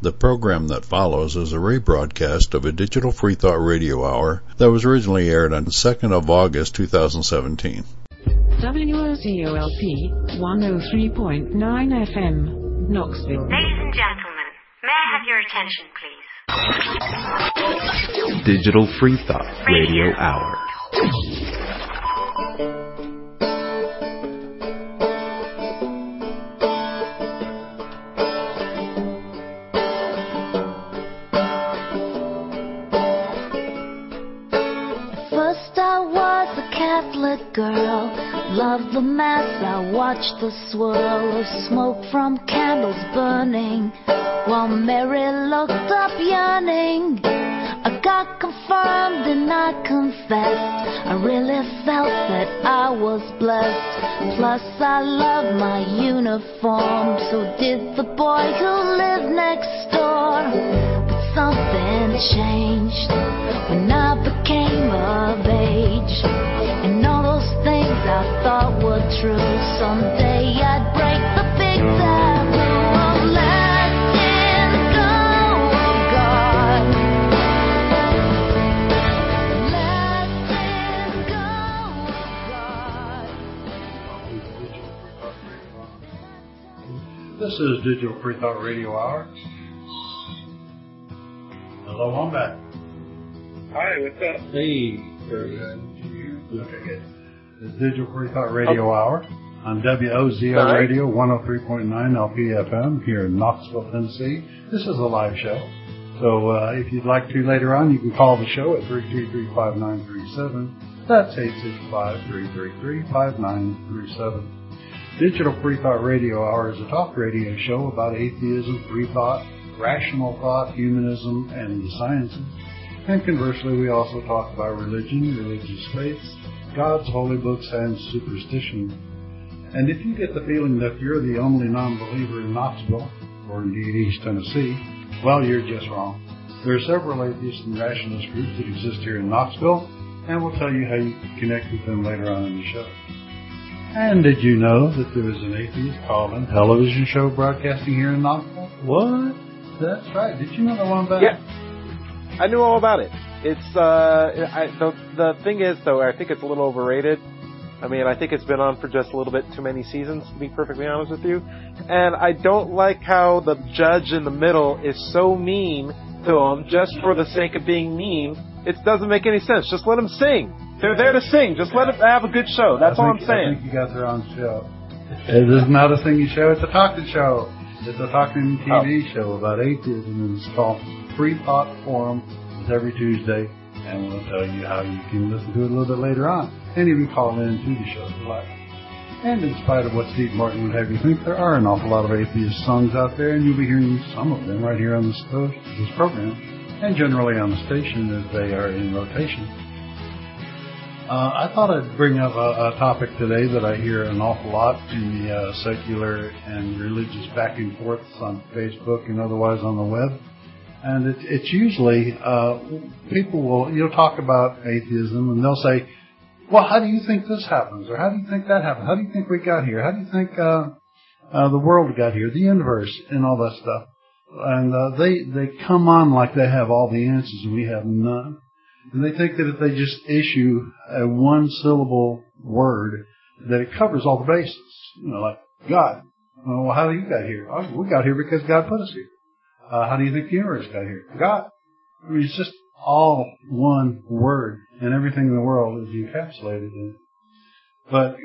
The program that follows is a rebroadcast of a digital Free Thought Radio Hour that was originally aired on 2nd of August 2017. WLCOLP 103.9 FM, Knoxville. Ladies and gentlemen, may I have your attention, please? Digital Free Thought Radio Hour. Girl, loved the mass, I watched the swirl of smoke from candles burning, while Mary looked up yearning. I got confirmed and I confessed, I really felt that I was blessed. Plus I loved my uniform, so did the boy who lived next door. But something changed when I became of age, and all those things I thought were true, someday I'd break the big taboo of letting go of God. Letting go of God. This is Digital Free Thought Radio Hour. Hello, I'm back. Hi, what's up? Hey, very good. Okay, good. The Digital Free Thought Radio Hour on WOZ Radio 103.9 LPFM here in Knoxville, Tennessee. This is a live show, so if you'd like to later on, you can call the show at 323-5937. That's 865-333-5937. Digital Free Thought Radio Hour is a talk radio show about atheism, free thought, rational thought, humanism, and the sciences. And conversely, we also talk about religion, religious faiths, God's holy books, and superstition. And if you get the feeling that you're the only non-believer in Knoxville, or indeed East Tennessee, well, you're just wrong. There are several atheist and rationalist groups that exist here in Knoxville, and we'll tell you how you can connect with them later on in the show. And did you know that there is an atheist call-in television show broadcasting here in Knoxville? What? That's right. Did you know the one about it? Yeah, I knew all about it. It's the thing is, though, I think it's a little overrated. I mean, I think it's been on for just a little bit too many seasons, to be perfectly honest with you. And I don't like how the judge in the middle is so mean to him just for the sake of being mean. It doesn't make any sense. Just let them sing. They're there to sing. Just let them have a good show. That's all I'm saying. I think you got the wrong show. It is not a singing show. It's a talking show. It's a talking TV show about atheism, and it's called Free Thought Forum. Every Tuesday, and we'll tell you how you can listen to it a little bit later on, and even call in to the show if you like. And in spite of what Steve Martin would have you think, there are an awful lot of atheist songs out there, and you'll be hearing some of them right here on this program, and generally on the station as they are in rotation. I thought I'd bring up a topic today that I hear an awful lot in the secular and religious back and forths on Facebook and otherwise on the web. And it's usually, people will, you'll talk about atheism and they'll say, well, how do you think this happens? Or how do you think that happened? How do you think we got here? How do you think, the world got here? The universe and all that stuff. And, they come on like they have all the answers and we have none. And they think that if they just issue a one syllable word, that it covers all the bases. You know, like, God. Well, how do you got here? Oh, we got here because God put us here. How do you think the universe got here? God. I mean, it's just all one word, and everything in the world is encapsulated in it. But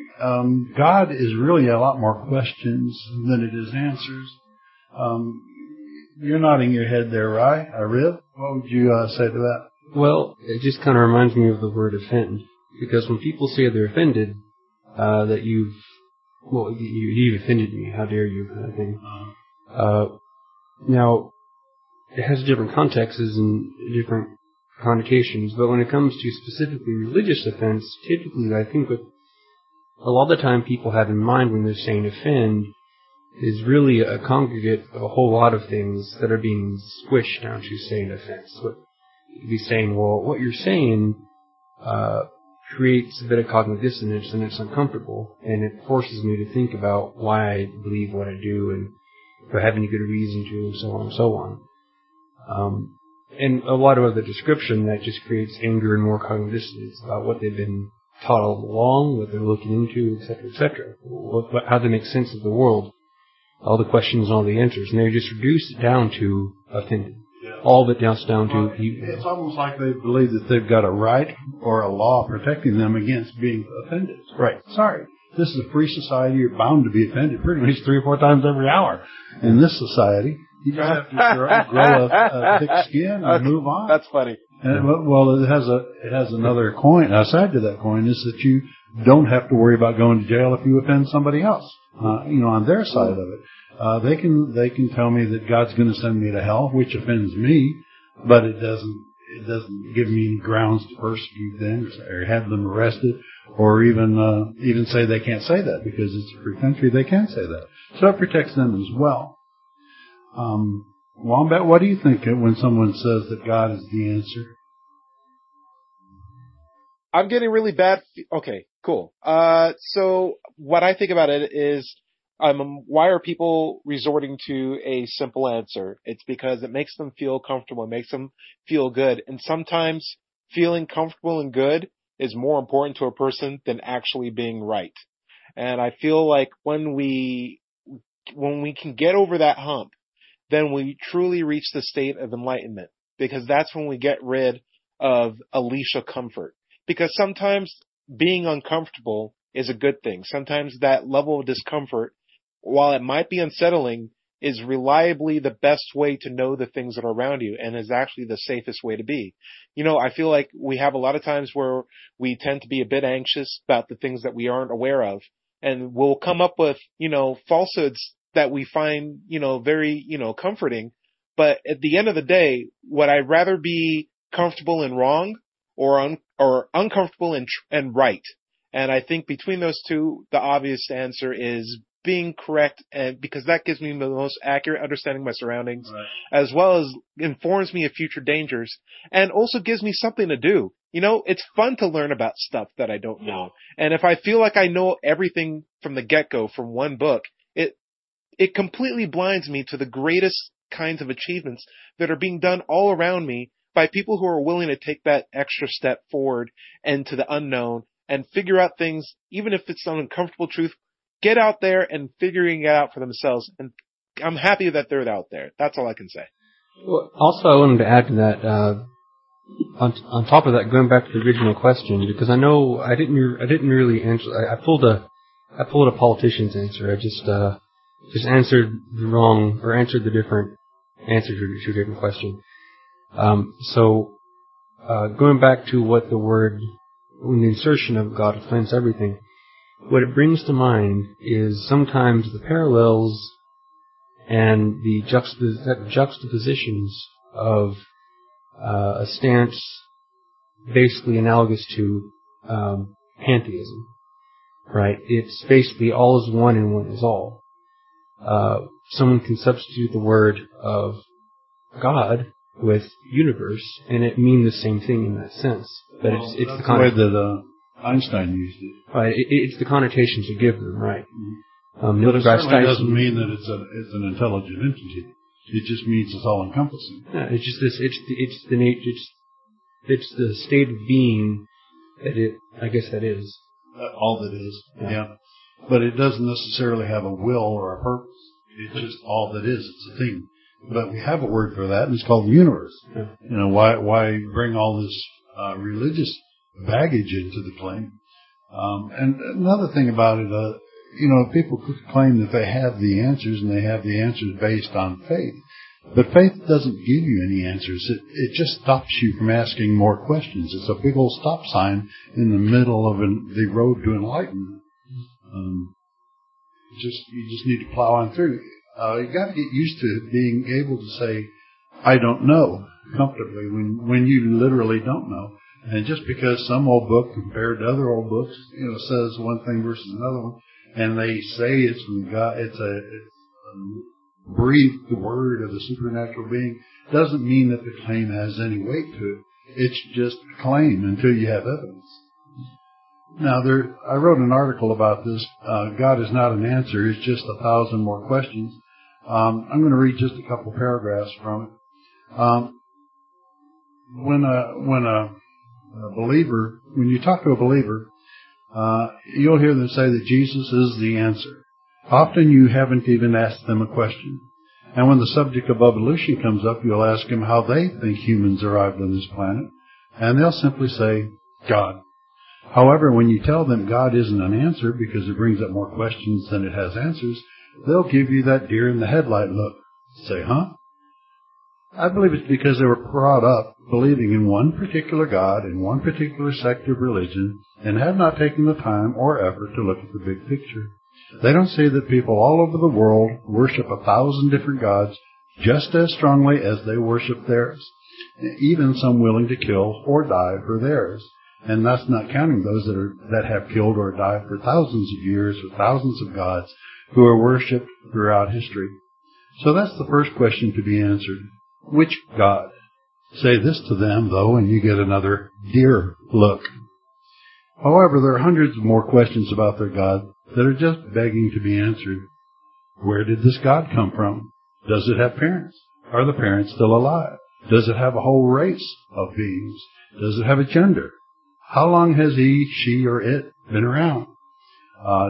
God is really a lot more questions than it is answers. You're nodding your head there, right? Arif, what would you say to that? Well, it just kind of reminds me of the word offend, because when people say they're offended, that you've offended me, how dare you, kind of thing. Now, it has different contexts and different connotations, but when it comes to specifically religious offense, typically I think what a lot of the time people have in mind when they're saying offend is really a congregate of a whole lot of things that are being squished down to saying offense. What you'd be saying, well, what you're saying creates a bit of cognitive dissonance, and it's uncomfortable, and it forces me to think about why I believe what I do, and for having a good reason to, and so on and so on. And a lot of other description that just creates anger and more cognitive dissonance about what they've been taught all along, what they're looking into, etc., etc., how they make sense of the world, all the questions, all the answers, and they just reduce it down to opinion. Yeah. All of it now down to... It's almost like they believe that they've got a right or a law protecting them against being offended. Right. Sorry. This is a free society. You're bound to be offended pretty much 3 or 4 times every hour. In this society, you just have to grow a thick skin and move on. That's funny. And, well, it has another coin. A side to that coin is that you don't have to worry about going to jail if you offend somebody else. On their side of it. They can tell me that God's going to send me to hell, which offends me, but it doesn't give me any grounds to persecute them or have them arrested, or even say they can't say that because it's a free country. They can say that, so it protects them as well. Wombat, what do you think when someone says that God is the answer? I'm getting really bad. Okay, cool. So what I think about it is, why are people resorting to a simple answer? It's because it makes them feel comfortable. It makes them feel good. And sometimes feeling comfortable and good is more important to a person than actually being right. And I feel like when we can get over that hump, then we truly reach the state of enlightenment, because that's when we get rid of Alicia comfort. Because sometimes being uncomfortable is a good thing. Sometimes that level of discomfort, while it might be unsettling, is reliably the best way to know the things that are around you, and is actually the safest way to be. I feel like we have a lot of times where we tend to be a bit anxious about the things that we aren't aware of, and we'll come up with, falsehoods that we find, very, comforting. But at the end of the day, would I rather be comfortable and wrong or uncomfortable and right? And I think between those two, the obvious answer is being correct, and because that gives me the most accurate understanding of my surroundings, right, as well as informs me of future dangers, and also gives me something to do. It's fun to learn about stuff that I don't know. And if I feel like I know everything from the get-go from one book, it completely blinds me to the greatest kinds of achievements that are being done all around me by people who are willing to take that extra step forward and to the unknown and figure out things, even if it's an uncomfortable truth, get out there and figuring it out for themselves. And I'm happy that they're out there. That's all I can say. Well, also, I wanted to add to that, on top of that, going back to the original question, because I know I didn't really answer. I pulled a politician's answer. I just answered the different answer to a different question. So going back to what the word, when the insertion of God explains everything, what it brings to mind is sometimes the parallels and the juxtapositions of a stance basically analogous to pantheism, right? It's basically all is one and one is all. Someone can substitute the word of God with universe, and it means the same thing in that sense. But it's the way that Einstein used it. Right, it's the connotations you give them, right? Mm-hmm. But it certainly doesn't mean that it's an intelligent entity. It just means it's all encompassing. Yeah, it's just this. It's the state of being that it. I guess that is all that is. Yeah. But it doesn't necessarily have a will or a purpose. It's just all that is. It's a thing. But we have a word for that, and it's called the universe. Yeah. Why bring all this religious baggage into the claim? And another thing about it, people claim that they have the answers, and they have the answers based on faith. But faith doesn't give you any answers. It just stops you from asking more questions. It's a big old stop sign in the middle of the road to enlightenment. You just need to plow on through. You got to get used to being able to say, I don't know, comfortably, when you literally don't know. And just because some old book compared to other old books, says one thing versus another one, and they say it's from God, it's a breathed word of the supernatural being, doesn't mean that the claim has any weight to it. It's just a claim until you have evidence. Now, I wrote an article about this. God is not an answer. It's just 1,000 more questions. I'm going to read just a couple paragraphs from it. When you talk to a believer, you'll hear them say that Jesus is the answer. Often you haven't even asked them a question. And when the subject of evolution comes up, you'll ask them how they think humans arrived on this planet, and they'll simply say, God. However, when you tell them God isn't an answer because it brings up more questions than it has answers, they'll give you that deer in the headlight look. Say, huh? I believe it's because they were brought up believing in one particular God, in one particular sect of religion, and have not taken the time or effort to look at the big picture. They don't see that people all over the world worship 1,000 different gods just as strongly as they worship theirs, even some willing to kill or die for theirs. And that's not counting those that have killed or died for thousands of years or thousands of gods who are worshipped throughout history. So that's the first question to be answered. Which God? Say this to them, though, and you get another deer look. However, there are hundreds of more questions about their God that are just begging to be answered. Where did this God come from? Does it have parents? Are the parents still alive? Does it have a whole race of beings? Does it have a gender? How long has he, she, or it been around?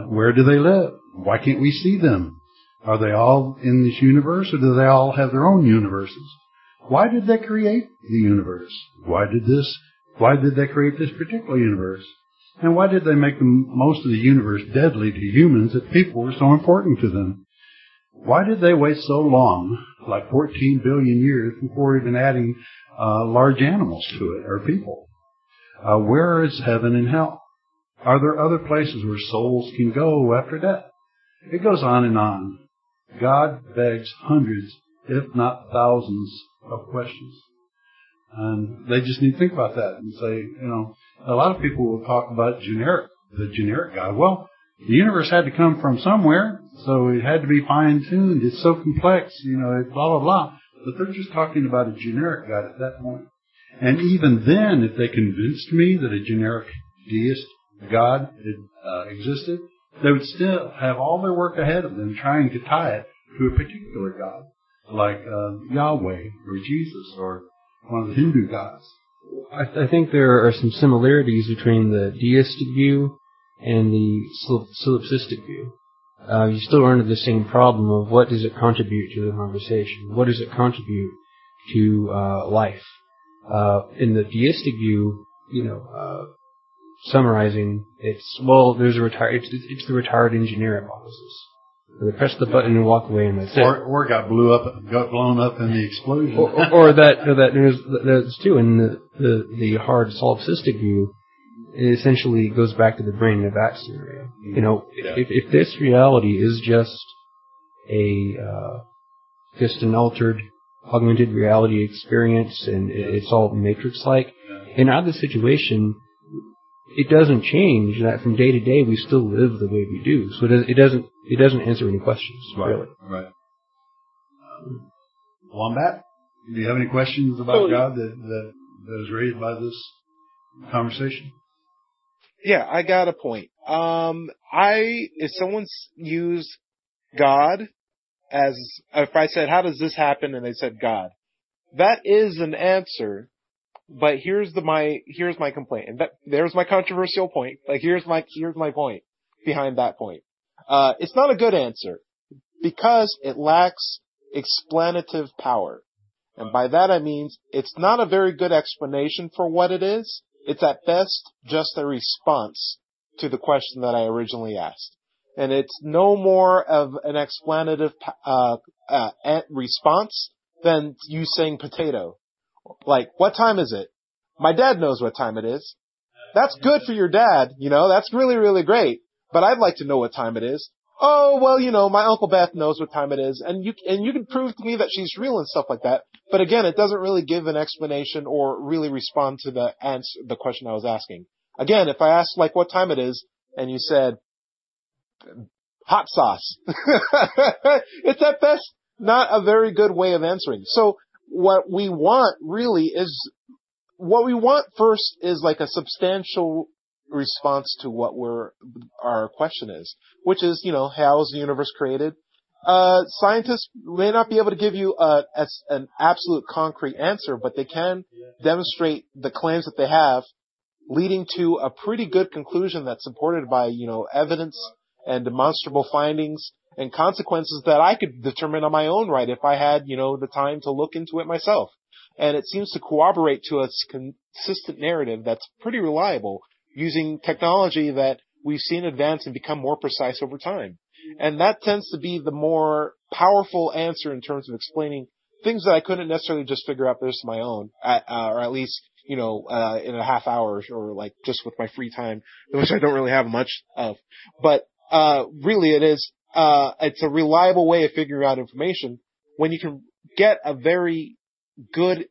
Where do they live? Why can't we see them? Are they all in this universe, or do they all have their own universes? Why did they create the universe? Why did they create this particular universe? And why did they make most of the universe deadly to humans if people were so important to them? Why did they wait so long, like 14 billion years, before even adding large animals to it, or people? Where is heaven and hell? Are there other places where souls can go after death? It goes on and on. God begs hundreds, if not thousands, of questions. And they just need to think about that and say, a lot of people will talk about the generic God. Well, the universe had to come from somewhere, so it had to be fine-tuned. It's so complex, blah, blah, blah. But they're just talking about a generic God at that point. And even then, if they convinced me that a generic deist God existed, they would still have all their work ahead of them trying to tie it to a particular God, like Yahweh or Jesus or one of the Hindu gods. I think there are some similarities between the deistic view and the solipsistic view. You still run into the same problem of what does it contribute to the conversation? What does it contribute to life? In the deistic view, summarizing, it's the retired engineer hypothesis. They press the button and walk away, and that's it. Or got blown up in the explosion. There's too. And the hard solipsistic view, it essentially goes back to the brain of that scenario. If this reality is just an altered, augmented reality experience, and it's all matrix-like, in either situation, it doesn't change that from day to day we still live the way we do. So it doesn't answer any questions, really. Right. Wombat, do you have any questions about God that is raised by this conversation? Yeah, I got a point. If someone's used God as, if I said, how does this happen? And they said God. That is an answer. But here's my complaint, and there's my controversial point. Here's my point behind that point. It's not a good answer because it lacks explanative power, and by that I mean it's not a very good explanation for what it is. It's at best just a response to the question that I originally asked, and it's no more of an explanative response than you saying potato. Like, what time is it? My dad knows what time it is. That's good for your dad, that's really, really great. But I'd like to know what time it is. Oh, well, my Uncle Beth knows what time it is. And you can prove to me that she's real and stuff like that. But again, it doesn't really give an explanation or really respond to the answer, the question I was asking. Again, if I asked, what time it is, and you said, hot sauce. It's at best not a very good way of answering. So, what we want first is like a substantial response to what our question is, which is, how is the universe created? Scientists may not be able to give you an absolute concrete answer, but they can demonstrate the claims that they have, leading to a pretty good conclusion that's supported by, evidence and demonstrable findings and consequences that I could determine on my own right if I had, the time to look into it myself. And it seems to corroborate to a consistent narrative that's pretty reliable using technology that we've seen advance and become more precise over time. And that tends to be the more powerful answer in terms of explaining things that I couldn't necessarily just figure out just my own, or at least, in a half hour or like just with my free time, which I don't really have much of. But really it is it's a reliable way of figuring out information when you can get a very good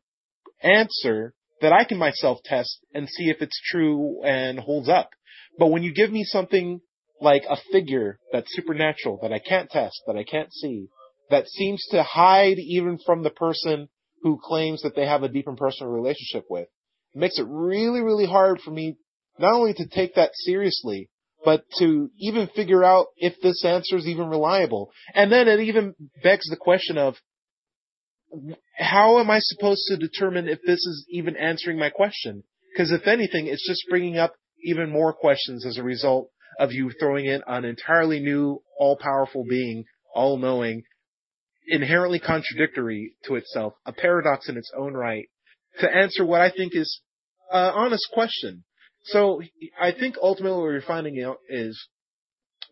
answer that I can myself test and see if it's true and holds up. But when you give me something like a figure that's supernatural, that I can't test, that I can't see, that seems to hide even from the person who claims that they have a deep and personal relationship with, it makes it really, really hard for me not only to take that seriously, but to even figure out if this answer is even reliable. And then it even begs the question of, how am I supposed to determine if this is even answering my question? Because if anything, it's just bringing up even more questions as a result of you throwing in an entirely new, all-powerful being, all-knowing, inherently contradictory to itself, a paradox in its own right, to answer what I think is an honest question. So I think ultimately what we're finding out is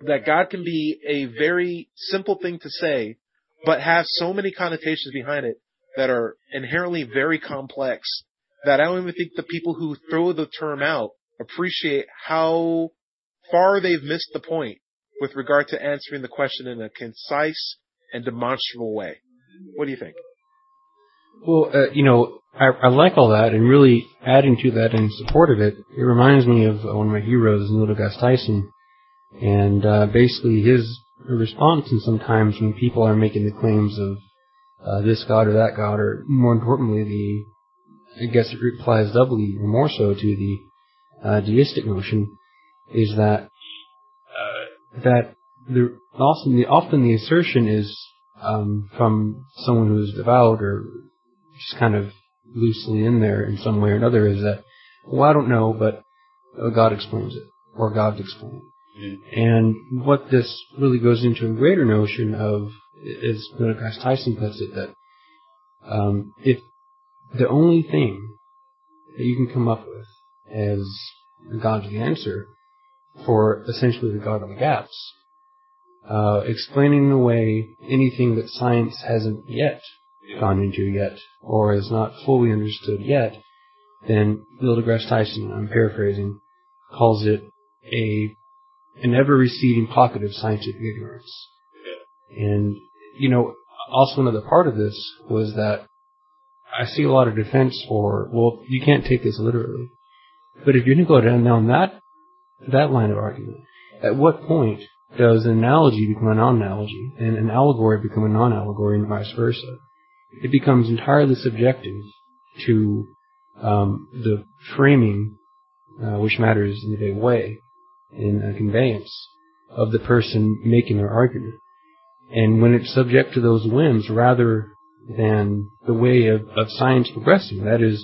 that God can be a very simple thing to say, but have so many connotations behind it that are inherently very complex that I don't even think the people who throw the term out appreciate how far they've missed the point with regard to answering the question in a concise and demonstrable way. What do you think? Well, I like all that, and really adding to that in support of it, it reminds me of one of my heroes, Neil deGrasse Tyson, and basically his response and sometimes when people are making the claims of this God or that God, or more importantly, I guess it applies doubly or more so to the deistic notion, is that often the assertion is from someone who is devout or just kind of loosely in there in some way or another, is that, well, I don't know, but God explains it, or God's explained it. Mm. And what this really goes into a greater notion of is, Neil deGrasse Tyson puts it, that if the only thing that you can come up with as God's the answer for essentially the God of the gaps, explaining away anything that science hasn't yet gone into yet, or is not fully understood yet, then Neil deGrasse Tyson, I'm paraphrasing, calls it an ever-receding pocket of scientific ignorance. And, also another part of this was that I see a lot of defense for, well, you can't take this literally. But if you're going to go down that line of argument, at what point does an analogy become a non-analogy, and an allegory become a non-allegory, and vice versa? It becomes entirely subjective to the framing, which matters in a big way, in a conveyance of the person making their argument. And when it's subject to those whims rather than the way of science progressing, that is,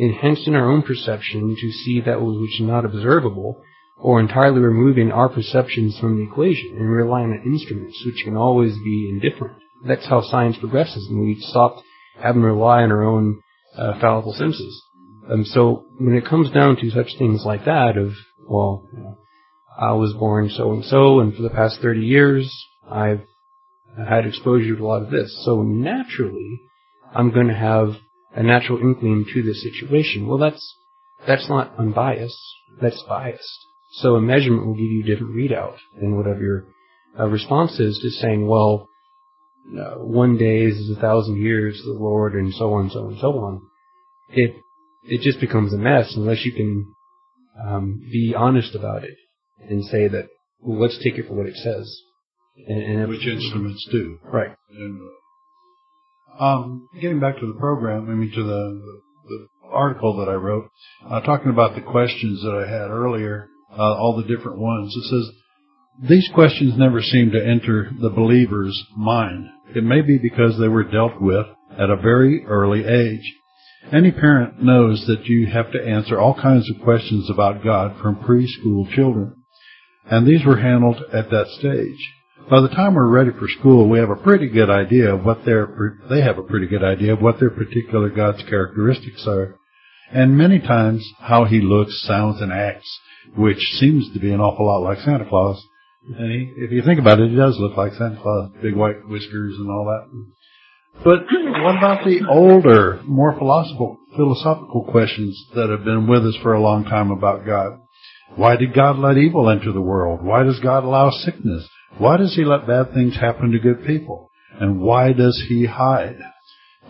enhancing our own perception to see that which is not observable, or entirely removing our perceptions from the equation and relying on instruments, which can always be indifferent. That's how science progresses, and we stop having to rely on our own fallible senses. So when it comes down to such things like that of, well, I was born so-and-so, and for the past 30 years, I've had exposure to a lot of this, so naturally, I'm going to have a natural inkling to this situation. Well, that's not unbiased. That's biased. So a measurement will give you a different readout than whatever your response is to saying, well, one day is 1,000 years, the Lord, and so on, so on, so on. It just becomes a mess unless you can be honest about it and say that, well, let's take it for what it says. And which instruments do. Right. And, getting back to the program, to the article that I wrote, talking about the questions that I had earlier, all the different ones, it says, These questions never seem to enter the believer's mind. It may be because they were dealt with at a very early age. Any parent knows that you have to answer all kinds of questions about God from preschool children, and these were handled at that stage. By the time we're ready for school, we have a pretty good idea of what their particular God's characteristics are, and many times how he looks, sounds, and acts, which seems to be an awful lot like Santa Claus. And if you think about it, he does look like Santa Claus, big white whiskers and all that. But what about the older, more philosophical questions that have been with us for a long time about God? Why did God let evil enter the world? Why does God allow sickness? Why does he let bad things happen to good people? And why does he hide?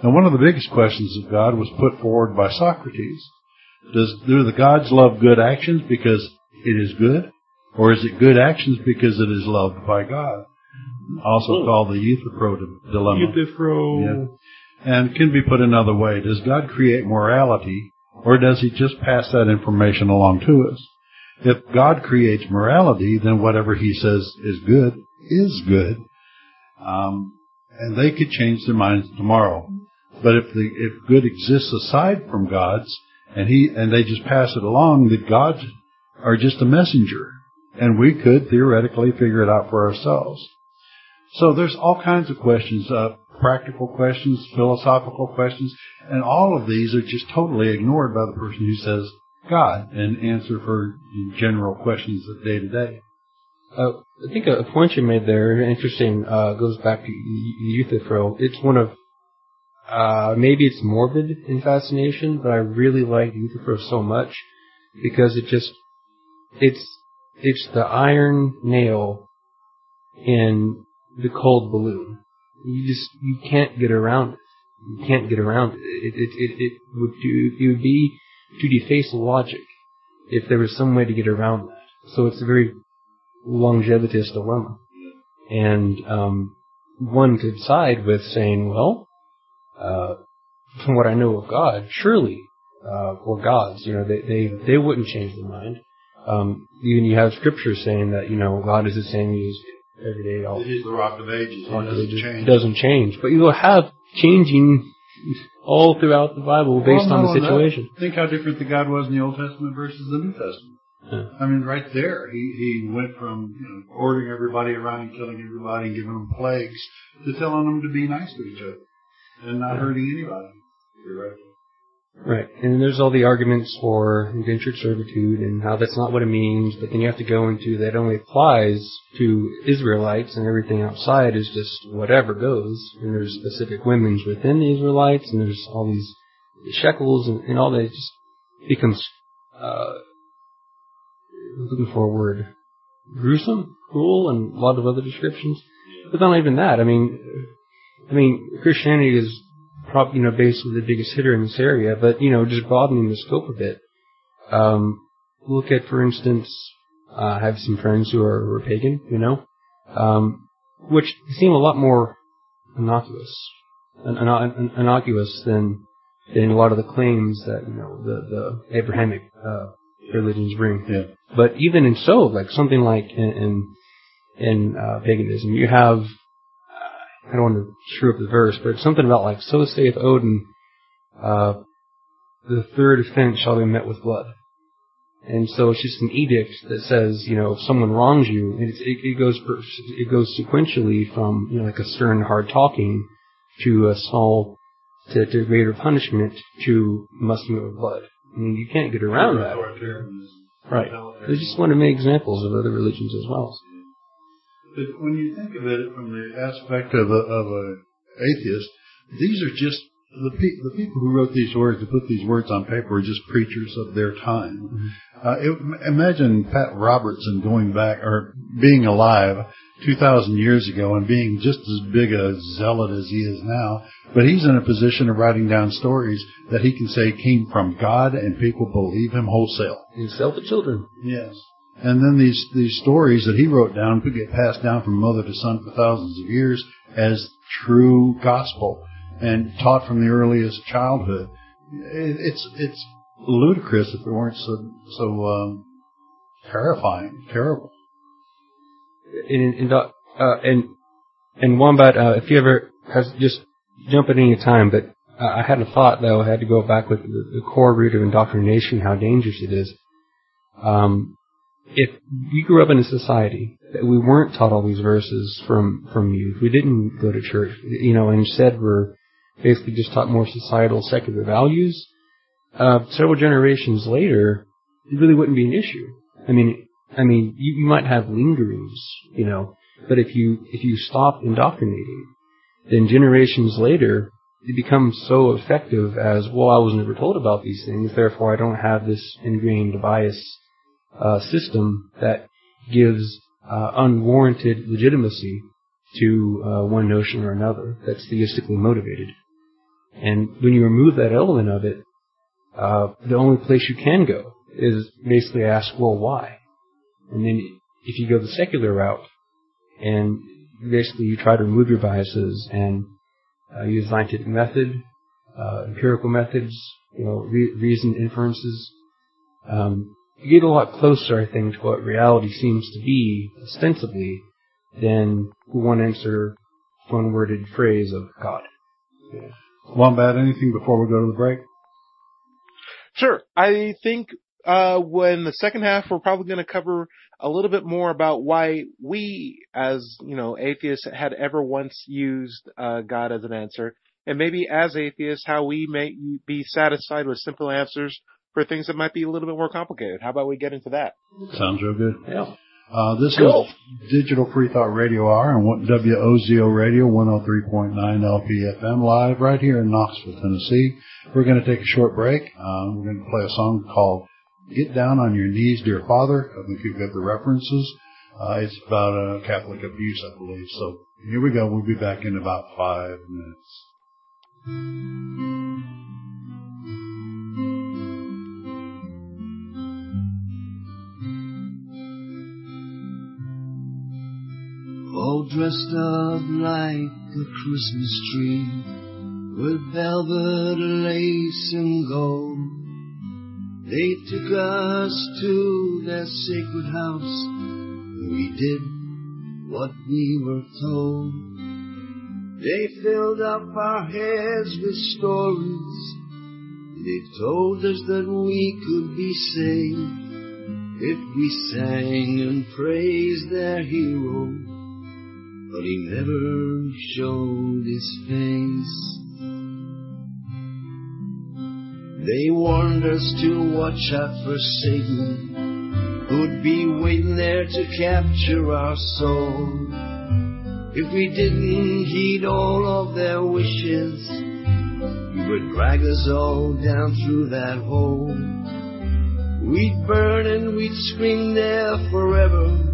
Now, one of the biggest questions of God was put forward by Socrates. Do the gods love good actions because it is good? Or is it good actions because it is loved by God? Also called the Euthyphro dilemma. Euthyphro. Yeah. And can be put another way. Does God create morality, or does he just pass that information along to us? If God creates morality, then whatever he says is good is good. And they could change their minds tomorrow. But if good exists aside from God's, and they just pass it along, that gods are just a messenger. And we could theoretically figure it out for ourselves. So there's all kinds of questions, practical questions, philosophical questions, and all of these are just totally ignored by the person who says God and answer for general questions of day to day. I think a point you made there, interesting, goes back to Euthyphro. It's one of, maybe it's morbid in fascination, but I really like Euthyphro so much because it's the iron nail in the cold balloon. You can't get around it. You can't get around it. It would be to deface logic if there was some way to get around that. So it's a very longevitist dilemma. And one could side with saying, well, from what I know of God, surely, or gods, they wouldn't change their mind. Even you have scripture saying that, God is the same as every day. It is the rock of ages. It doesn't change. But you will have changing all throughout the Bible based on the situation. Think how different the God was in the Old Testament versus the New Testament. Yeah. I mean, right there, he went from ordering everybody around and killing everybody and giving them plagues to telling them to be nice to each other and not hurting anybody. Right. And there's all the arguments for indentured servitude and how that's not what it means, but then you have to go into that only applies to Israelites and everything outside is just whatever goes. And there's specific women's within the Israelites, and there's all these shekels and all that. It just becomes, looking for a word, gruesome, cruel, and a lot of other descriptions. But not even that. I mean, Christianity is probably, basically the biggest hitter in this area, but, just broadening the scope a bit. Look at, for instance, I have some friends who are pagan, which seem a lot more innocuous than a lot of the claims that, the Abrahamic, religions bring. Yeah. But even in so, like something like in paganism, you have, I don't want to screw up the verse, but it's something about like, so saith Odin, the third offense shall be met with blood. And so it's just an edict that says, if someone wrongs you, it goes sequentially from, like a stern hard talking to a small, to greater punishment to must be met with blood. I mean, you can't get around that. Right. They just want to make examples of other religions as well. But when you think of it from the aspect of an atheist, these are just the people who wrote these words, who put these words on paper, are just preachers of their time. Imagine Pat Robertson going back or being alive 2,000 years ago and being just as big a zealot as he is now, but he's in a position of writing down stories that he can say came from God and people believe him wholesale. And sell the children. Yes. And then these stories that he wrote down could get passed down from mother to son for thousands of years as true gospel and taught from the earliest childhood. It's ludicrous if it weren't so terrible. And Wombat, if you ever has just jump at any time, but I had a thought though. I had to go back with the core root of indoctrination, how dangerous it is. If we grew up in a society that we weren't taught all these verses from youth, we didn't go to church, you know, instead we're basically just taught more societal secular values, several generations later, it really wouldn't be an issue. I mean, you might have lingerings, you know, but if you stop indoctrinating, then generations later, it becomes so effective as, well, I was never told about these things, therefore I don't have this ingrained bias system that gives unwarranted legitimacy to one notion or another that's theistically motivated. And when you remove that element of it, the only place you can go is basically ask, well, why? And then if you go the secular route, and basically you try to remove your biases and use scientific method, empirical methods, you know, reasoned inferences, you get a lot closer, I think, to what reality seems to be, ostensibly, than one answer, one worded phrase of God. Yeah. Wombat, anything before we go to the break? Sure. I think when the second half, we're probably going to cover a little bit more about why we, as you know, atheists, had ever once used God as an answer, and maybe as atheists, how we may be satisfied with simple answers for things that might be a little bit more complicated. How about we get into that? Sounds real good. Yeah. This is Digital Free Thought Radio Hour on WOZ Radio 103.9 LPFM live right here in Knoxville, Tennessee. We're going to take a short break. We're going to play a song called Get Down on Your Knees, Dear Father. I think you've got the references. It's about Catholic abuse, I believe. So here we go. We'll be back in about 5 minutes. All dressed up like a Christmas tree with velvet lace and gold, they took us to their sacred house. We did what we were told. They filled up our heads with stories. They told us that we could be saved if we sang and praised their hero. But he never showed his face. They warned us to watch out for Satan, who'd be waiting there to capture our soul. If we didn't heed all of their wishes, he would drag us all down through that hole. We'd burn and we'd scream there forever,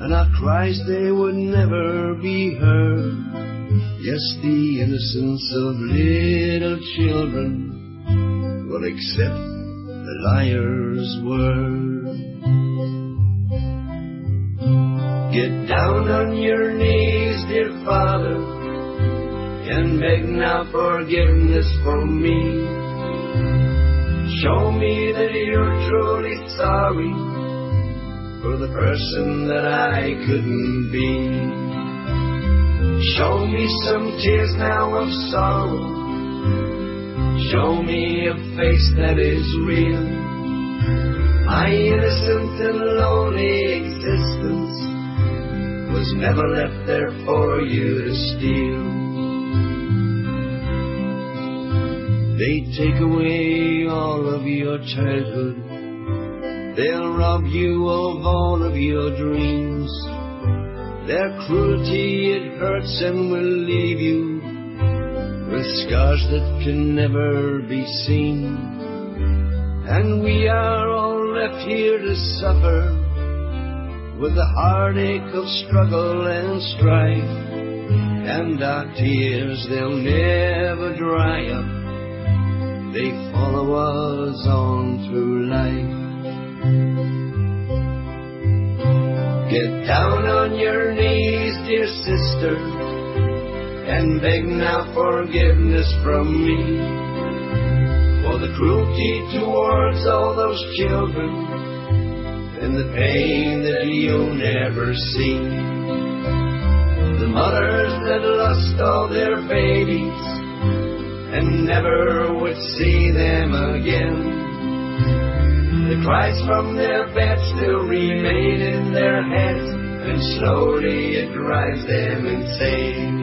and our cries, they would never be heard. Yes, the innocence of little children will accept the liar's word. Get down on your knees, dear Father, and beg now forgiveness for me. Show me that you're truly sorry for the person that I couldn't be. Show me some tears now of sorrow. Show me a face that is real. My innocent and lonely existence was never left there for you to steal. They take away all of your childhood. They'll rob you of all of your dreams. Their cruelty, it hurts and will leave you with scars that can never be seen. And we are all left here to suffer with the heartache of struggle and strife. And our tears, they'll never dry up. They follow us on through life. Get down on your knees, dear sister, and beg now forgiveness from me for the cruelty towards all those children and the pain that you'll never see. The mothers that lost all their babies and never would see them again. The cries from their beds still remain in their heads, and slowly it drives them insane.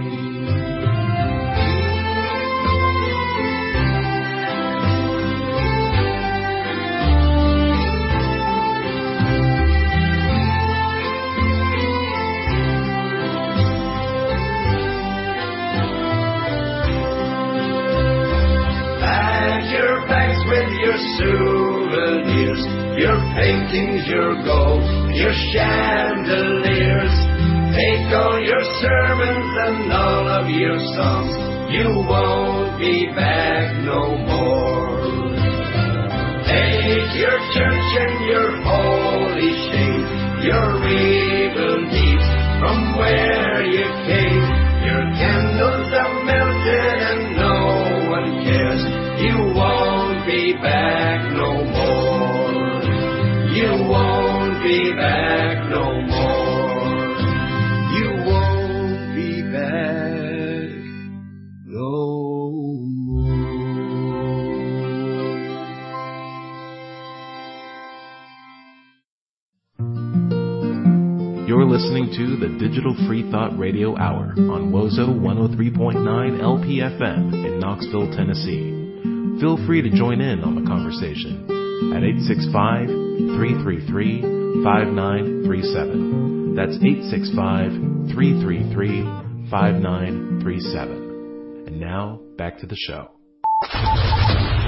Souvenirs, your paintings, your gold, your chandeliers. Take all your sermons and all of your songs. You won't be back no more. Take your church and your holy things, your evil deeds from where you came. Your candles are melted and no one cares. You won't be back no more. You won't be back no more. You won't be back no more. You're listening to the Digital Free Thought Radio Hour on WOZO 103.9 LPFM in Knoxville, Tennessee. Feel free to join in on the conversation at 865-333-5937. That's 865-333-5937. And now, back to the show.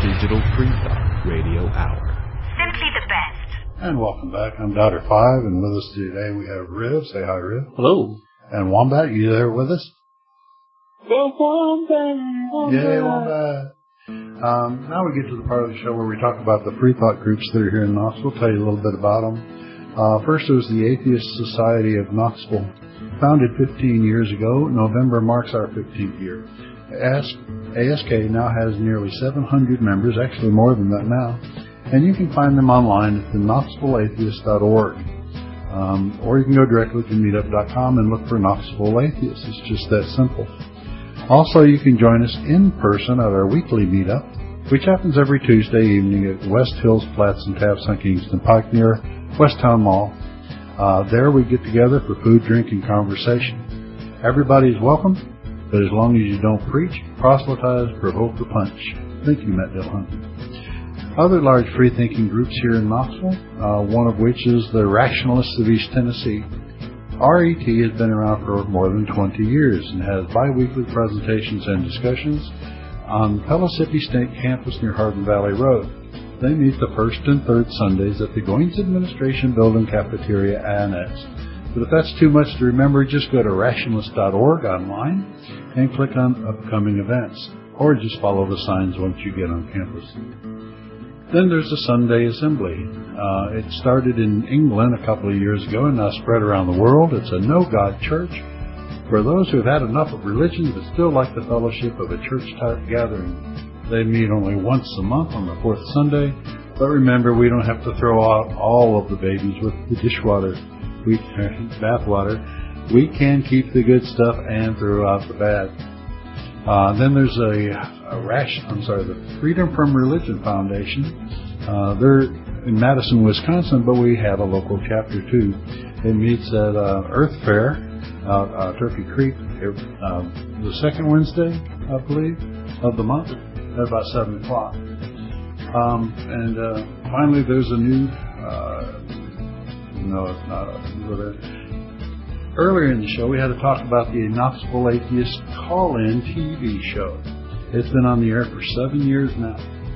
Digital Free Thought Radio Hour. Simply the best. And welcome back. I'm Dr. Five, and with us today we have Riv. Say hi, Riv. Hello. And Wombat, you there with us? Go Wombat. Yay, Wombat. Now we get to the part of the show where we talk about the free thought groups that are here in Knoxville. I'll tell you a little bit about them. First is the Atheist Society of Knoxville. Founded 15 years ago, November marks our 15th year. ASK now has nearly 700 members, actually more than that now, and you can find them online at the knoxvilleatheist.org. Or you can go directly to meetup.com and look for Knoxville Atheists. It's just that simple. Also, you can join us in person at our weekly meetup, which happens every Tuesday evening at West Hills Flats and Taps on Kingston Pike near West Town Mall. There we get together for food, drink, and conversation. Everybody's welcome, but as long as you don't preach, proselytize, provoke, or punch. Thank you, Matt Dillahunty. Other large free-thinking groups here in Knoxville, one of which is the Rationalists of East Tennessee. RET has been around for more than 20 years and has bi-weekly presentations and discussions on Pellissippi State campus near Hardin Valley Road. They meet the first and third Sundays at the Goins Administration Building Cafeteria Annex. But if that's too much to remember, just go to rationalist.org online and click on upcoming events, or just follow the signs once you get on campus. Then there's the Sunday Assembly. It started in England a couple of years ago and now spread around the world. It's a no-God church for those who have had enough of religion but still like the fellowship of a church-type gathering. They meet only once a month on the fourth Sunday, but remember, we don't have to throw out all of the babies with the dishwater, bathwater. We can keep the good stuff and throw out the bad. Then there's the Freedom From Religion Foundation. They're in Madison, Wisconsin, but we have a local chapter too. It meets at Earth Fair, Turkey Creek, the second Wednesday, I believe, of the month at about 7 o'clock. And finally, there's a new, no, it's not a... Earlier in the show, we had to talk about the Knoxville Atheist Call-In TV show. It's been on the air for 7 years now.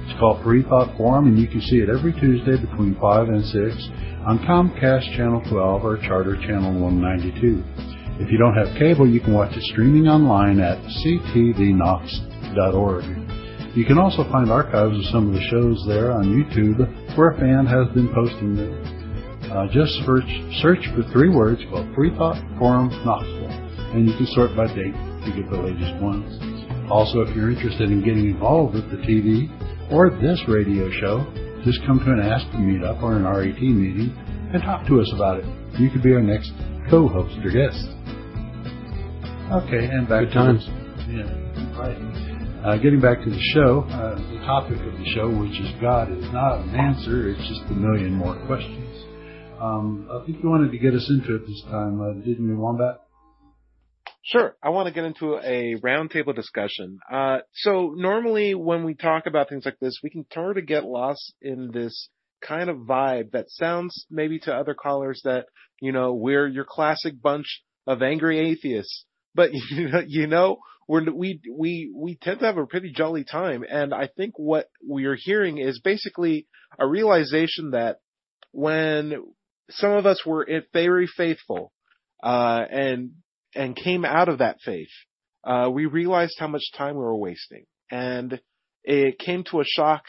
It's called Free Thought Forum, and you can see it every Tuesday between 5 and 6 on Comcast Channel 12 or Charter Channel 192. If you don't have cable, you can watch it streaming online at ctvnox.org. You can also find archives of some of the shows there on YouTube, where a fan has been posting them. Just search for three words called Free Thought Forum Knoxville, and you can sort by date to get the latest ones. Also, if you're interested in getting involved with the TV or this radio show, just come to an Ask meetup or an RET meeting, and talk to us about it. You could be our next co-host or guest. Okay, and back to... Good times. Yeah, right. Getting back to the show, the topic of the show, which is God, is not an answer, it's just a million more questions. I think you wanted to get us into it this time, didn't you, Wombat? Sure. I want to get into a roundtable discussion. So normally when we talk about things like this, we can sort of get lost in this kind of vibe that sounds maybe to other callers that, you know, we're your classic bunch of angry atheists. But, you know we tend to have a pretty jolly time. And I think what we're hearing is basically a realization that when some of us were very faithful, and came out of that faith, we realized how much time we were wasting. And it came to a shock,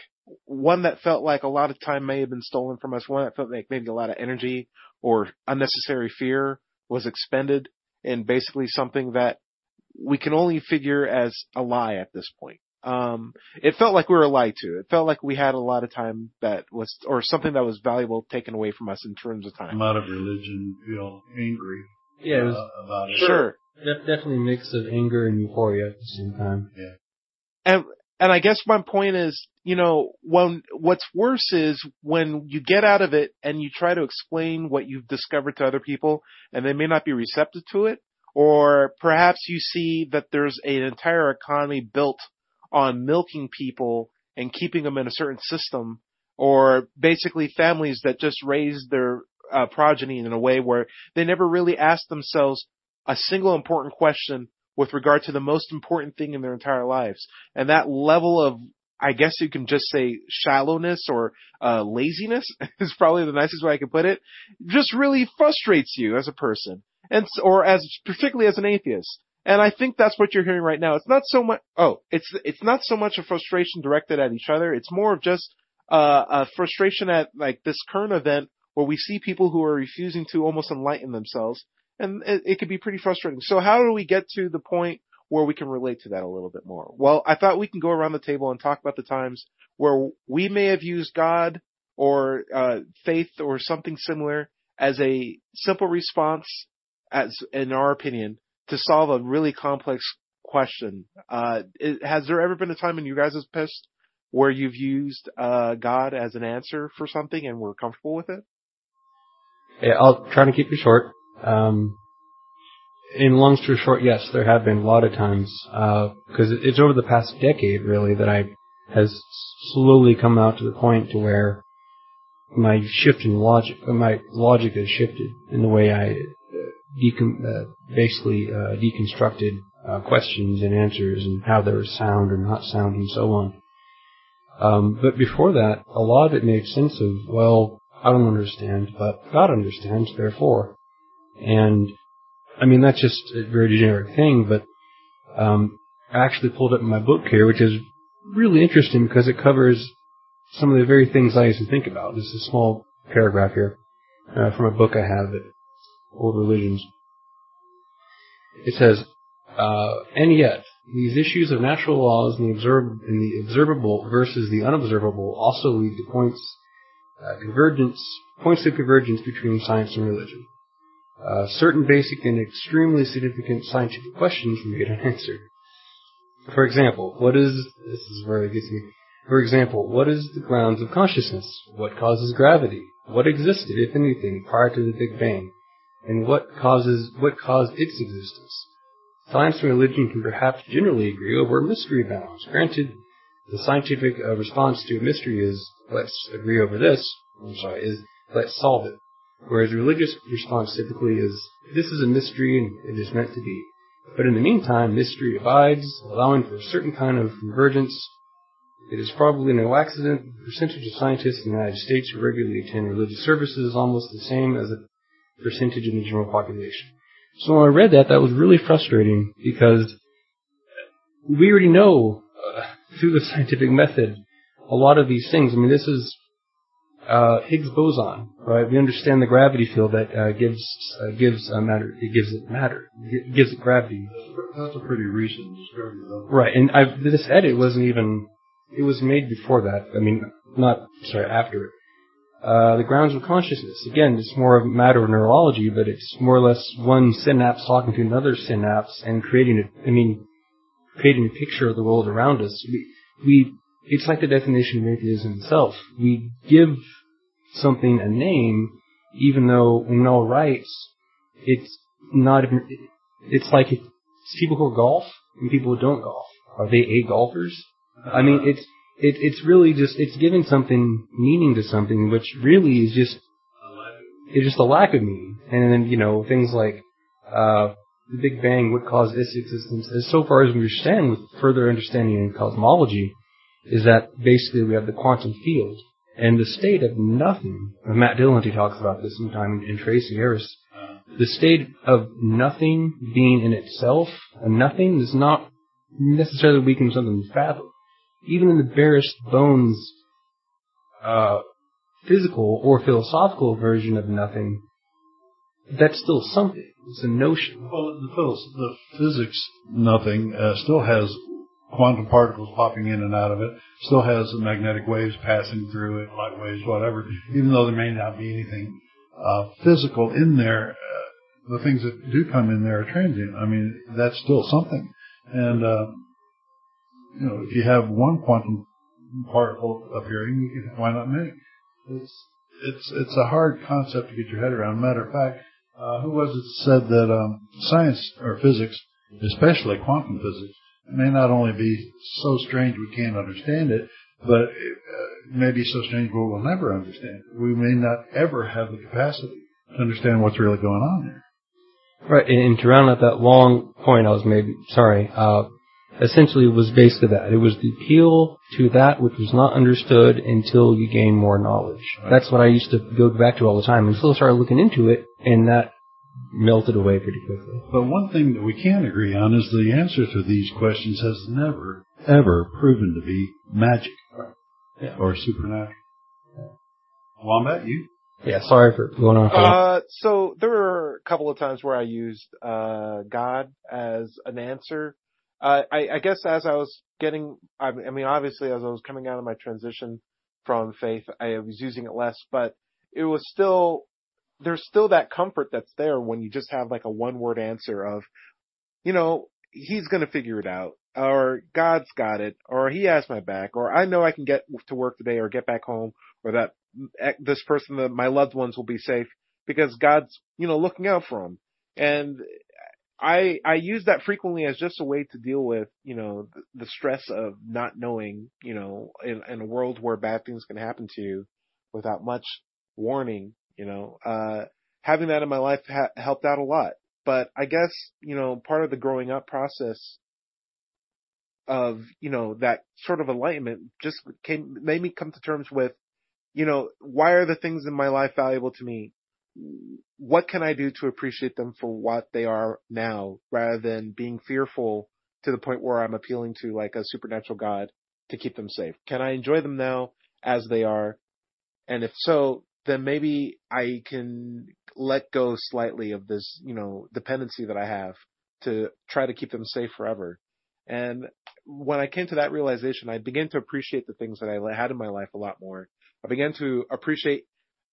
one that felt like a lot of time may have been stolen from us, one that felt like maybe a lot of energy or unnecessary fear was expended in basically something that we can only figure as a lie at this point. It felt like we were lied to. It felt like we had a lot of time that was, or something that was valuable taken away from us in terms of time. A lot of religion feel angry. Yeah, it was about it. Sure. Definitely a mix of anger and euphoria at the same time. Yeah. And I guess my point is, you know, when what's worse is when you get out of it and you try to explain what you've discovered to other people and they may not be receptive to it, or perhaps you see that there's an entire economy built on milking people and keeping them in a certain system, or basically families that just raise their progeny in a way where they never really ask themselves a single important question with regard to the most important thing in their entire lives. And that level of, I guess you can just say, shallowness or laziness is probably the nicest way I could put it, just really frustrates you as a person, and or as particularly as an atheist. And I think that's what you're hearing right now. It's not so much it's not so much a frustration directed at each other. It's more of just a frustration at like this current event where we see people who are refusing to almost enlighten themselves, and it could be pretty frustrating. So how do we get to the point where we can relate to that a little bit more? Well, I thought we can go around the table and talk about the times where we may have used God or faith or something similar as a simple response, as in our opinion, to solve a really complex question. Has there ever been a time in you guys' past where you've used God as an answer for something and were comfortable with it? Yeah, I'll try to keep it short. In long story short, yes, there have been a lot of times, because it's over the past decade, really, that I has slowly come out to the point to where my shift in logic, my logic has shifted in the way I deconstructed questions and answers and how they were sound or not sound and so on. But before that, a lot of it made sense of, well, I don't understand, but God understands, therefore. And, I mean, that's just a very generic thing, but I actually pulled up my book here, which is really interesting because it covers some of the very things I used to think about. This is a small paragraph here from a book I have, Old Religions. It says, and yet, these issues of natural laws and the observable versus the unobservable also lead to points of convergence between science and religion. Certain basic and extremely significant scientific questions remain unanswered. For example, what is the grounds of consciousness? What causes gravity? What existed, if anything, prior to the Big Bang? And what caused its existence? Science and religion can perhaps generally agree over mystery bounds. Granted, the scientific response to a mystery is, let's agree over this, let's solve it. Whereas religious response typically is, this is a mystery and it is meant to be. But in the meantime, mystery abides, allowing for a certain kind of convergence. It is probably no accident that the percentage of scientists in the United States who regularly attend religious services is almost the same as the percentage in the general population. So when I read that, that was really frustrating because we already know through the scientific method a lot of these things. I mean, this is Higgs boson, right? We understand the gravity field that gives it gravity. That's a pretty recent discovery, though. Right, and this edit wasn't even. It was made before that. I mean, after it. the grounds of consciousness. Again, it's more of a matter of neurology, but it's more or less one synapse talking to another synapse and creating a picture of the world around us. It's like the definition of atheism itself. We give something a name, even though in all rights, it's not. It's like if people who golf and people who don't golf. Are they a golfers? I mean, it's really just it's giving something meaning to something, which really is just a lack of meaning. And then things like the Big Bang, what caused its existence, as so far as we understand with further understanding in cosmology, is that basically we have the quantum field and the state of nothing. Matt Dillahunty talks about this sometime, and Tracy Harris. The state of nothing being in itself, a nothing, does not necessarily weaken something to fathom. Even in the barest bones physical or philosophical version of nothing, that's still something. It's a notion. Well, the physics nothing still has quantum particles popping in and out of it, still has magnetic waves passing through it, light waves, whatever, even though there may not be anything physical in there. The things that do come in there are transient. I mean, that's still something. And, if you have one quantum particle appearing, why not many? It's a hard concept to get your head around. Matter of fact, who was it said that science or physics, especially quantum physics, may not only be so strange we can't understand it, but it may be so strange we will never understand it. We may not ever have the capacity to understand what's really going on there. Right, and to round out that long point I was essentially it was basically that. It was the appeal to that which was not understood until you gain more knowledge. Right. That's what I used to go back to all the time until I started looking into it, and that melted away pretty quickly. But one thing that we can agree on is the answer to these questions has never, ever proven to be magic. Right. Yeah. Or supernatural. Yeah. Well, I bet you. Yeah, sorry for going on. So there were a couple of times where I used God as an answer. I guess as I was obviously as I was coming out of my transition from faith, I was using it less, but it was still, there's still that comfort that's there when you just have like a one-word answer of, he's going to figure it out, or God's got it, or he has my back, or I know I can get to work today or get back home, or that this person, my loved ones will be safe because God's, looking out for them. And I use that frequently as just a way to deal with, the stress of not knowing, in a world where bad things can happen to you without much warning, having that in my life helped out a lot. But I guess, part of the growing up process of, that sort of enlightenment just made me come to terms with, why are the things in my life valuable to me? What can I do to appreciate them for what they are now, rather than being fearful to the point where I'm appealing to like a supernatural God to keep them safe? Can I enjoy them now as they are? And if so, then maybe I can let go slightly of this, dependency that I have to try to keep them safe forever. And when I came to that realization, I began to appreciate the things that I had in my life a lot more. I began to appreciate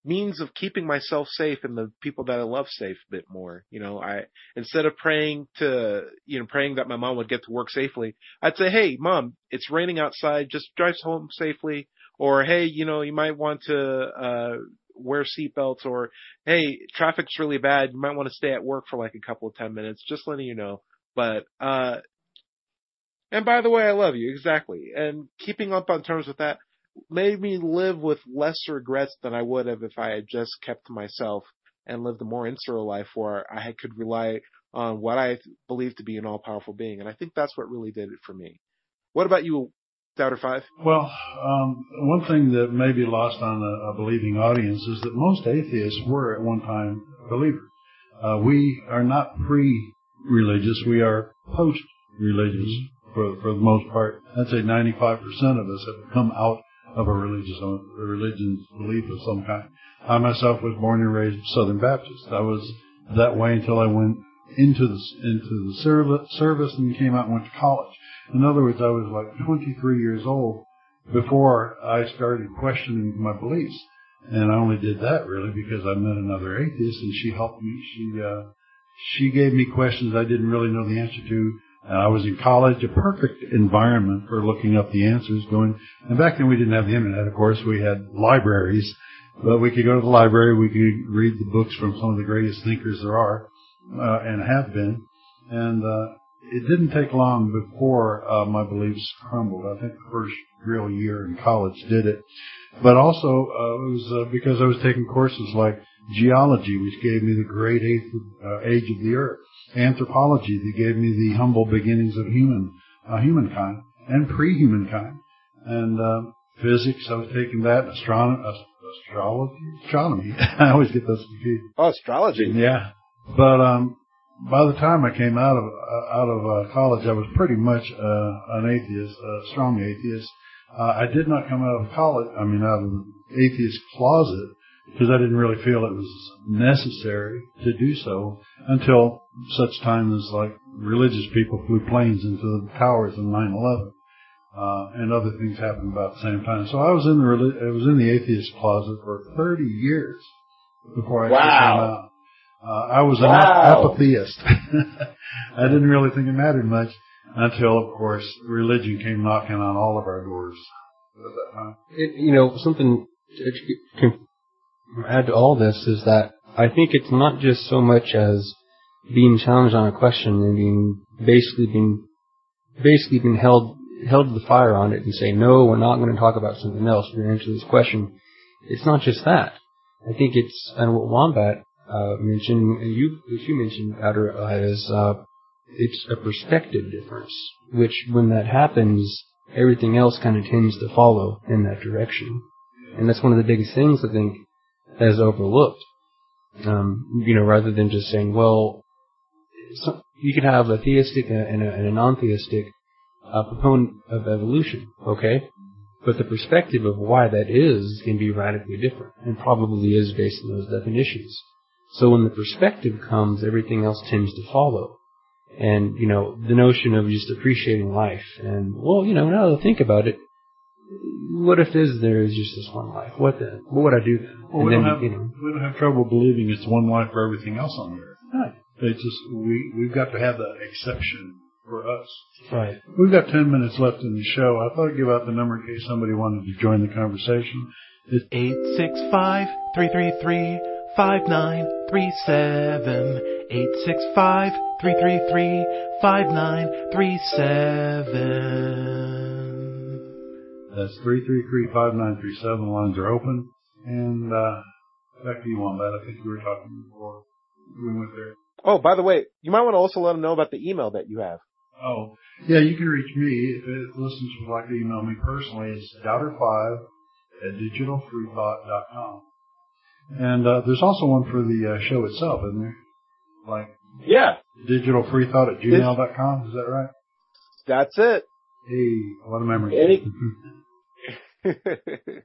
means of keeping myself safe and the people that I love safe a bit more. I, instead of praying that my mom would get to work safely, I'd say, hey, Mom, it's raining outside. Just drive home safely. Or, hey, you might want to, wear seatbelts, or, hey, traffic's really bad. You might want to stay at work for like a couple of 10 minutes, just letting you know. But, and by the way, I love you. Exactly. And keeping up on terms with that made me live with less regrets than I would have if I had just kept to myself and lived a more insular life where I could rely on what I believe to be an all-powerful being. And I think that's what really did it for me. What about you, Doubter 5? Well, one thing that may be lost on a believing audience is that most atheists were at one time believers. We are not pre-religious. We are post-religious for the most part. I'd say 95% of us have come out of a religious belief of some kind. I myself was born and raised Southern Baptist. I was that way until I went into the service and came out and went to college. In other words, I was like 23 years old before I started questioning my beliefs. And I only did that really because I met another atheist, and she helped me. She gave me questions I didn't really know the answer to. I was in college, a perfect environment for looking up the answers. And back then we didn't have the internet, of course. We had libraries, but we could go to the library. We could read the books from some of the greatest thinkers there are, and have been. And it didn't take long before my beliefs crumbled. I think the first real year in college did it. But also it was because I was taking courses like geology, which gave me the great age of the earth, anthropology, that gave me the humble beginnings of humankind and pre-humankind, and physics. I was taking that, astronomy. I always get those confused. Oh, astrology. Yeah, but by the time I came out of college, I was pretty much an atheist, a strong atheist. I did not come out of the atheist closet, because I didn't really feel it was necessary to do so until such time as, like, religious people flew planes into the towers in 9/11, and other things happened about the same time. So I was in the atheist closet for 30 years before I came out. I was an apatheist. I didn't really think it mattered much until, of course, religion came knocking on all of our doors at that time. Something to add to all this is that I think it's not just so much as being challenged on a question and being held to the fire on it and say, no, we're not going to talk about something else. We're going to answer this question. It's not just that. I think it's, and what Wombat mentioned, and you mentioned, is it's a perspective difference, which when that happens, everything else kind of tends to follow in that direction. And that's one of the biggest things, I think, that is overlooked. Rather than just saying, well, you could have a theistic and a non-theistic proponent of evolution, okay? But the perspective of why that is can be radically different, and probably is based on those definitions. So when the perspective comes, everything else tends to follow. And, the notion of just appreciating life and, well, now that I think about it, what if there is just this one life? What then? What would I do then? Well, we don't have trouble believing it's one life for everything else on the earth. Right. It's just, we've got to have the exception for us. Right. We've got 10 minutes left in the show. I thought I'd give out the number in case somebody wanted to join the conversation. It's 865-333-5937, 865-333-5937. That's 333-5937. Lines are open. And back to you on that. I think we were talking before we went there. Oh, by the way, you might want to also let them know about the email that you have. Oh, yeah, you can reach me. If listeners would like to email me personally, it's doubter5@digitalfreethought.com. And there's also one for the show itself, isn't there? Yeah. digitalfreethought@gmail.com, is that right? That's it. Hey, a lot of memories.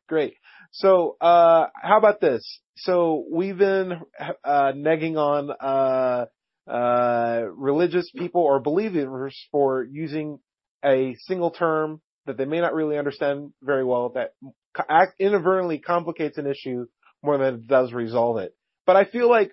Great. So, how about this? So, we've been negging on religious people or believers for using a single term that they may not really understand very well, that inadvertently complicates an issue more than it does resolve it. But I feel like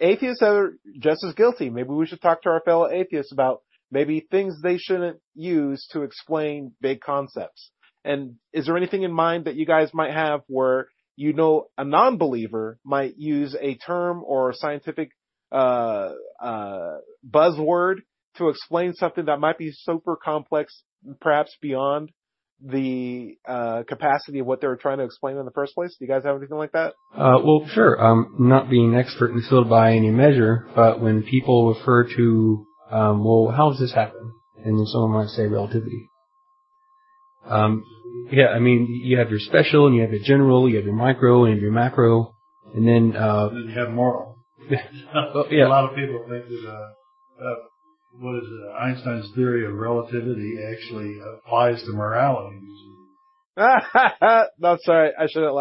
atheists are just as guilty. Maybe we should talk to our fellow atheists about maybe things they shouldn't use to explain big concepts. And is there anything in mind that you guys might have where, a non-believer might use a term or a scientific buzzword to explain something that might be super complex, perhaps beyond the capacity of what they were trying to explain in the first place? Do you guys have anything like that? Well, sure. Not being an expert in the field by any measure, but when people refer to, how does this happen? And then someone might say relativity. You have your special, and you have your general, you have your micro, and you have your macro, and then... And then you have moral. Yeah. A lot of people think that, Einstein's theory of relativity actually applies to morality. No, sorry, I shouldn't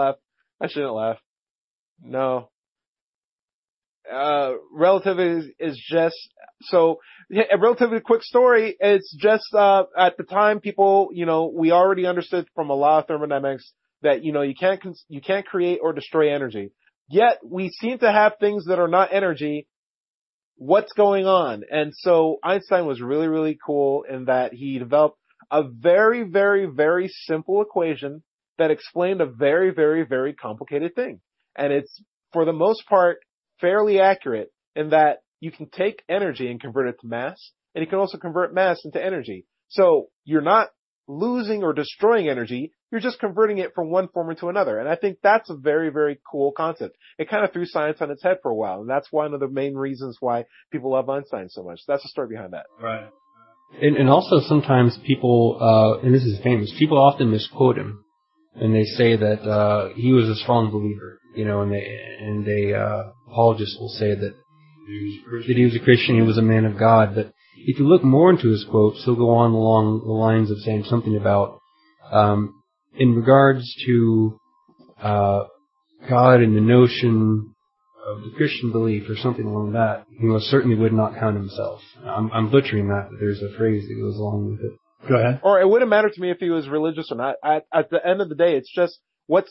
laugh. No. Relativity is just... So, a relatively quick story, it's just, at the time people, we already understood from a lot of thermodynamics that, you know, you can't create or destroy energy. Yet we seem to have things that are not energy. What's going on? And so Einstein was really, really cool in that he developed a very, very, very simple equation that explained a very, very, very complicated thing. And it's, for the most part, fairly accurate in that you can take energy and convert it to mass, and you can also convert mass into energy. So you're not losing or destroying energy, you're just converting it from one form into another. And I think that's a very, very cool concept. It kind of threw science on its head for a while, and that's one of the main reasons why people love Einstein so much. That's the story behind that. Right. And also sometimes people, and this is famous, people often misquote him. And they say that he was a strong believer, you know, and apologists will say that he was a Christian, he was a man of God. But if you look more into his quotes, he'll go on along the lines of saying something about, in regards to God and the notion of the Christian belief or something along that, he most certainly would not count himself. I'm butchering that, but there's a phrase that goes along with it. Go ahead. Or it wouldn't matter to me if he was religious or not. At the end of the day, it's just what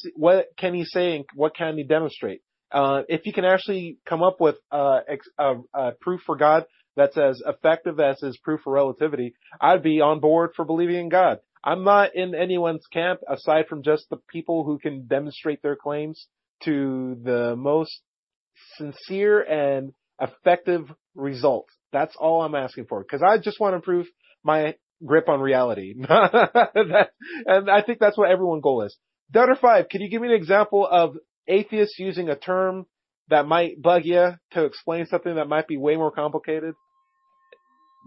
can he say and what can he demonstrate? If he can actually come up with proof for God that's as effective as his proof for relativity, I'd be on board for believing in God. I'm not in anyone's camp aside from just the people who can demonstrate their claims to the most sincere and effective result. That's all I'm asking for, because I just want to improve my grip on reality. And I think that's what everyone's goal is. Dudder 5, can you give me an example of atheists using a term that might bug you to explain something that might be way more complicated?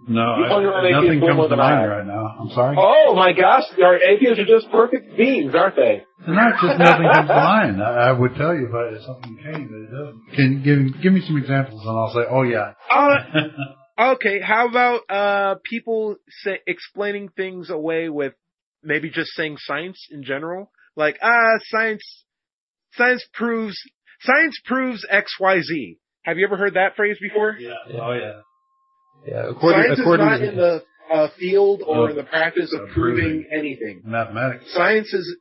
No, nothing comes to mind right now. I'm sorry? Oh, my gosh. Our atheists are just perfect beings, aren't they? They're not, just nothing comes to mind. I would tell you about it if something came, but it doesn't. Can give me some examples, and I'll say, oh, yeah. Okay, how about people explaining things away with maybe just saying science in general? Like, science proves XYZ. Have you ever heard that phrase before? Yeah. Oh, yeah. Yeah, science is not in the field or in the practice of proving anything. Mathematics. Science is,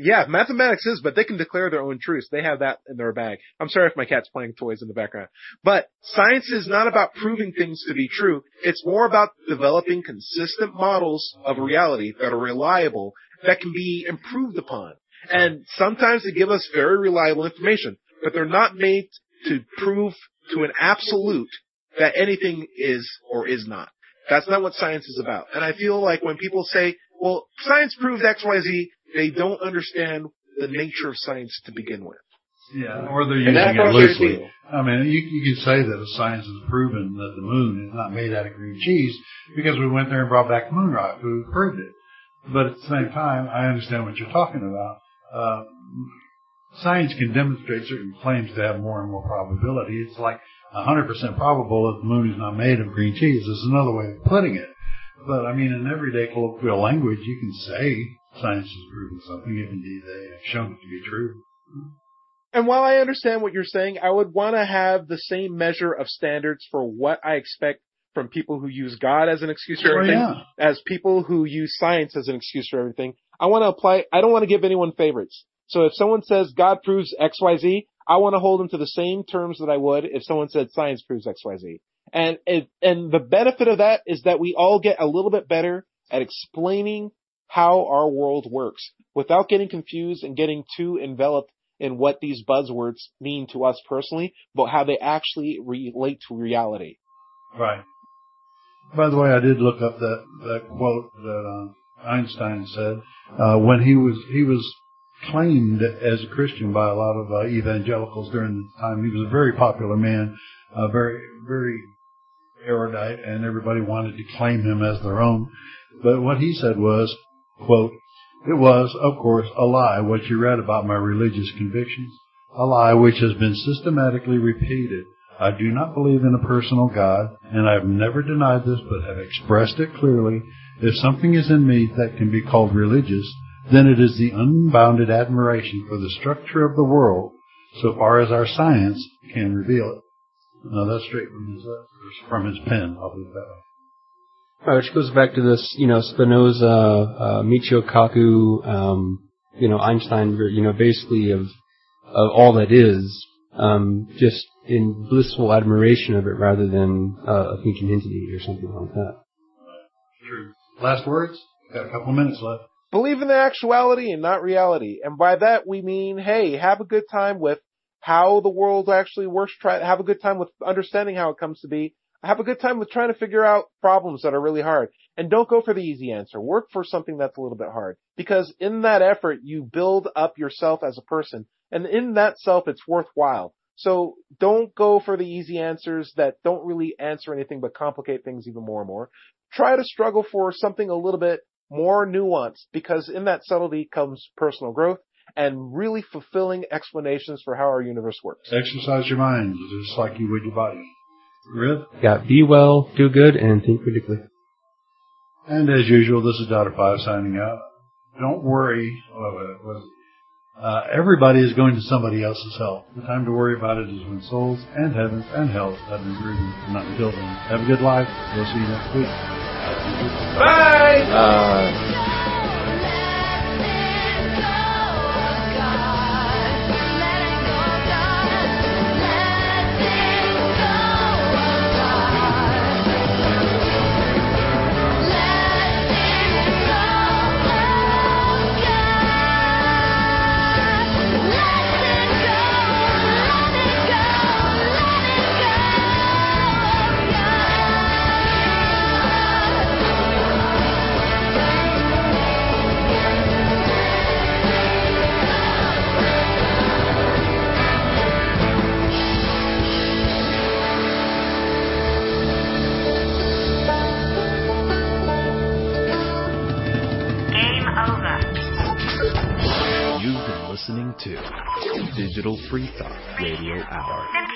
yeah, mathematics is, but they can declare their own truths. They have that in their bag. I'm sorry if my cat's playing toys in the background. But science is not about proving things to be true. It's more about developing consistent models of reality that are reliable, that can be improved upon. And sometimes they give us very reliable information, but they're not made to prove to an absolute that anything is or is not. That's not what science is about. And I feel like when people say, well, science proves XYZ, they don't understand the nature of science to begin with. Yeah, or they're using it loosely. I mean, you can say that if science has proven that the moon is not made out of green cheese because we went there and brought back moon rock, who proved it. But at the same time, I understand what you're talking about. Science can demonstrate certain claims to have more and more probability. It's like 100% probable that the moon is not made of green cheese is another way of putting it. But, I mean, in everyday colloquial language, you can say science has proven something if indeed they have shown it to be true. And while I understand what you're saying, I would want to have the same measure of standards for what I expect from people who use God as an excuse for everything, as people who use science as an excuse for everything. I want to apply, I don't want to give anyone favorites. So if someone says God proves XYZ, I want to hold them to the same terms that I would if someone said science proves XYZ. And the benefit of that is that we all get a little bit better at explaining how our world works without getting confused and getting too enveloped in what these buzzwords mean to us personally, but how they actually relate to reality. Right. By the way, I did look up that quote that Einstein said when he was claimed as a Christian by a lot of evangelicals during the time. He was a very popular man, very, very erudite, and everybody wanted to claim him as their own. But what he said was, quote, "It was, of course, a lie what you read about my religious convictions, a lie which has been systematically repeated. I do not believe in a personal God, and I have never denied this but have expressed it clearly. If something is in me that can be called religious, then it is the unbounded admiration for the structure of the world, so far as our science can reveal it." Now that's straight from his pen. I'll leave that. Which goes back to this, you know, Spinoza, Michio Kaku, Einstein, basically of all that is, just in blissful admiration of it rather than a thinking entity or something like that. True. Last words? Got a couple of minutes left. Believe in the actuality and not reality. And by that we mean, hey, have a good time with how the world actually works. Have a good time with understanding how it comes to be. Have a good time with trying to figure out problems that are really hard. And don't go for the easy answer. Work for something that's a little bit hard. Because in that effort, you build up yourself as a person. And in that self, it's worthwhile. So don't go for the easy answers that don't really answer anything but complicate things even more and more. Try to struggle for something a little bit more nuanced, because in that subtlety comes personal growth and really fulfilling explanations for how our universe works. Exercise your mind just like you would your body. Rip. Yeah, be well, do good, and think critically. And as usual, this is Dr. Five signing out. Don't worry. Everybody is going to somebody else's hell. The time to worry about it is when souls and heavens and hells have been brooding and not killed them. Have a good life. We'll see you next week. Bye! Free Thought Radio Hour.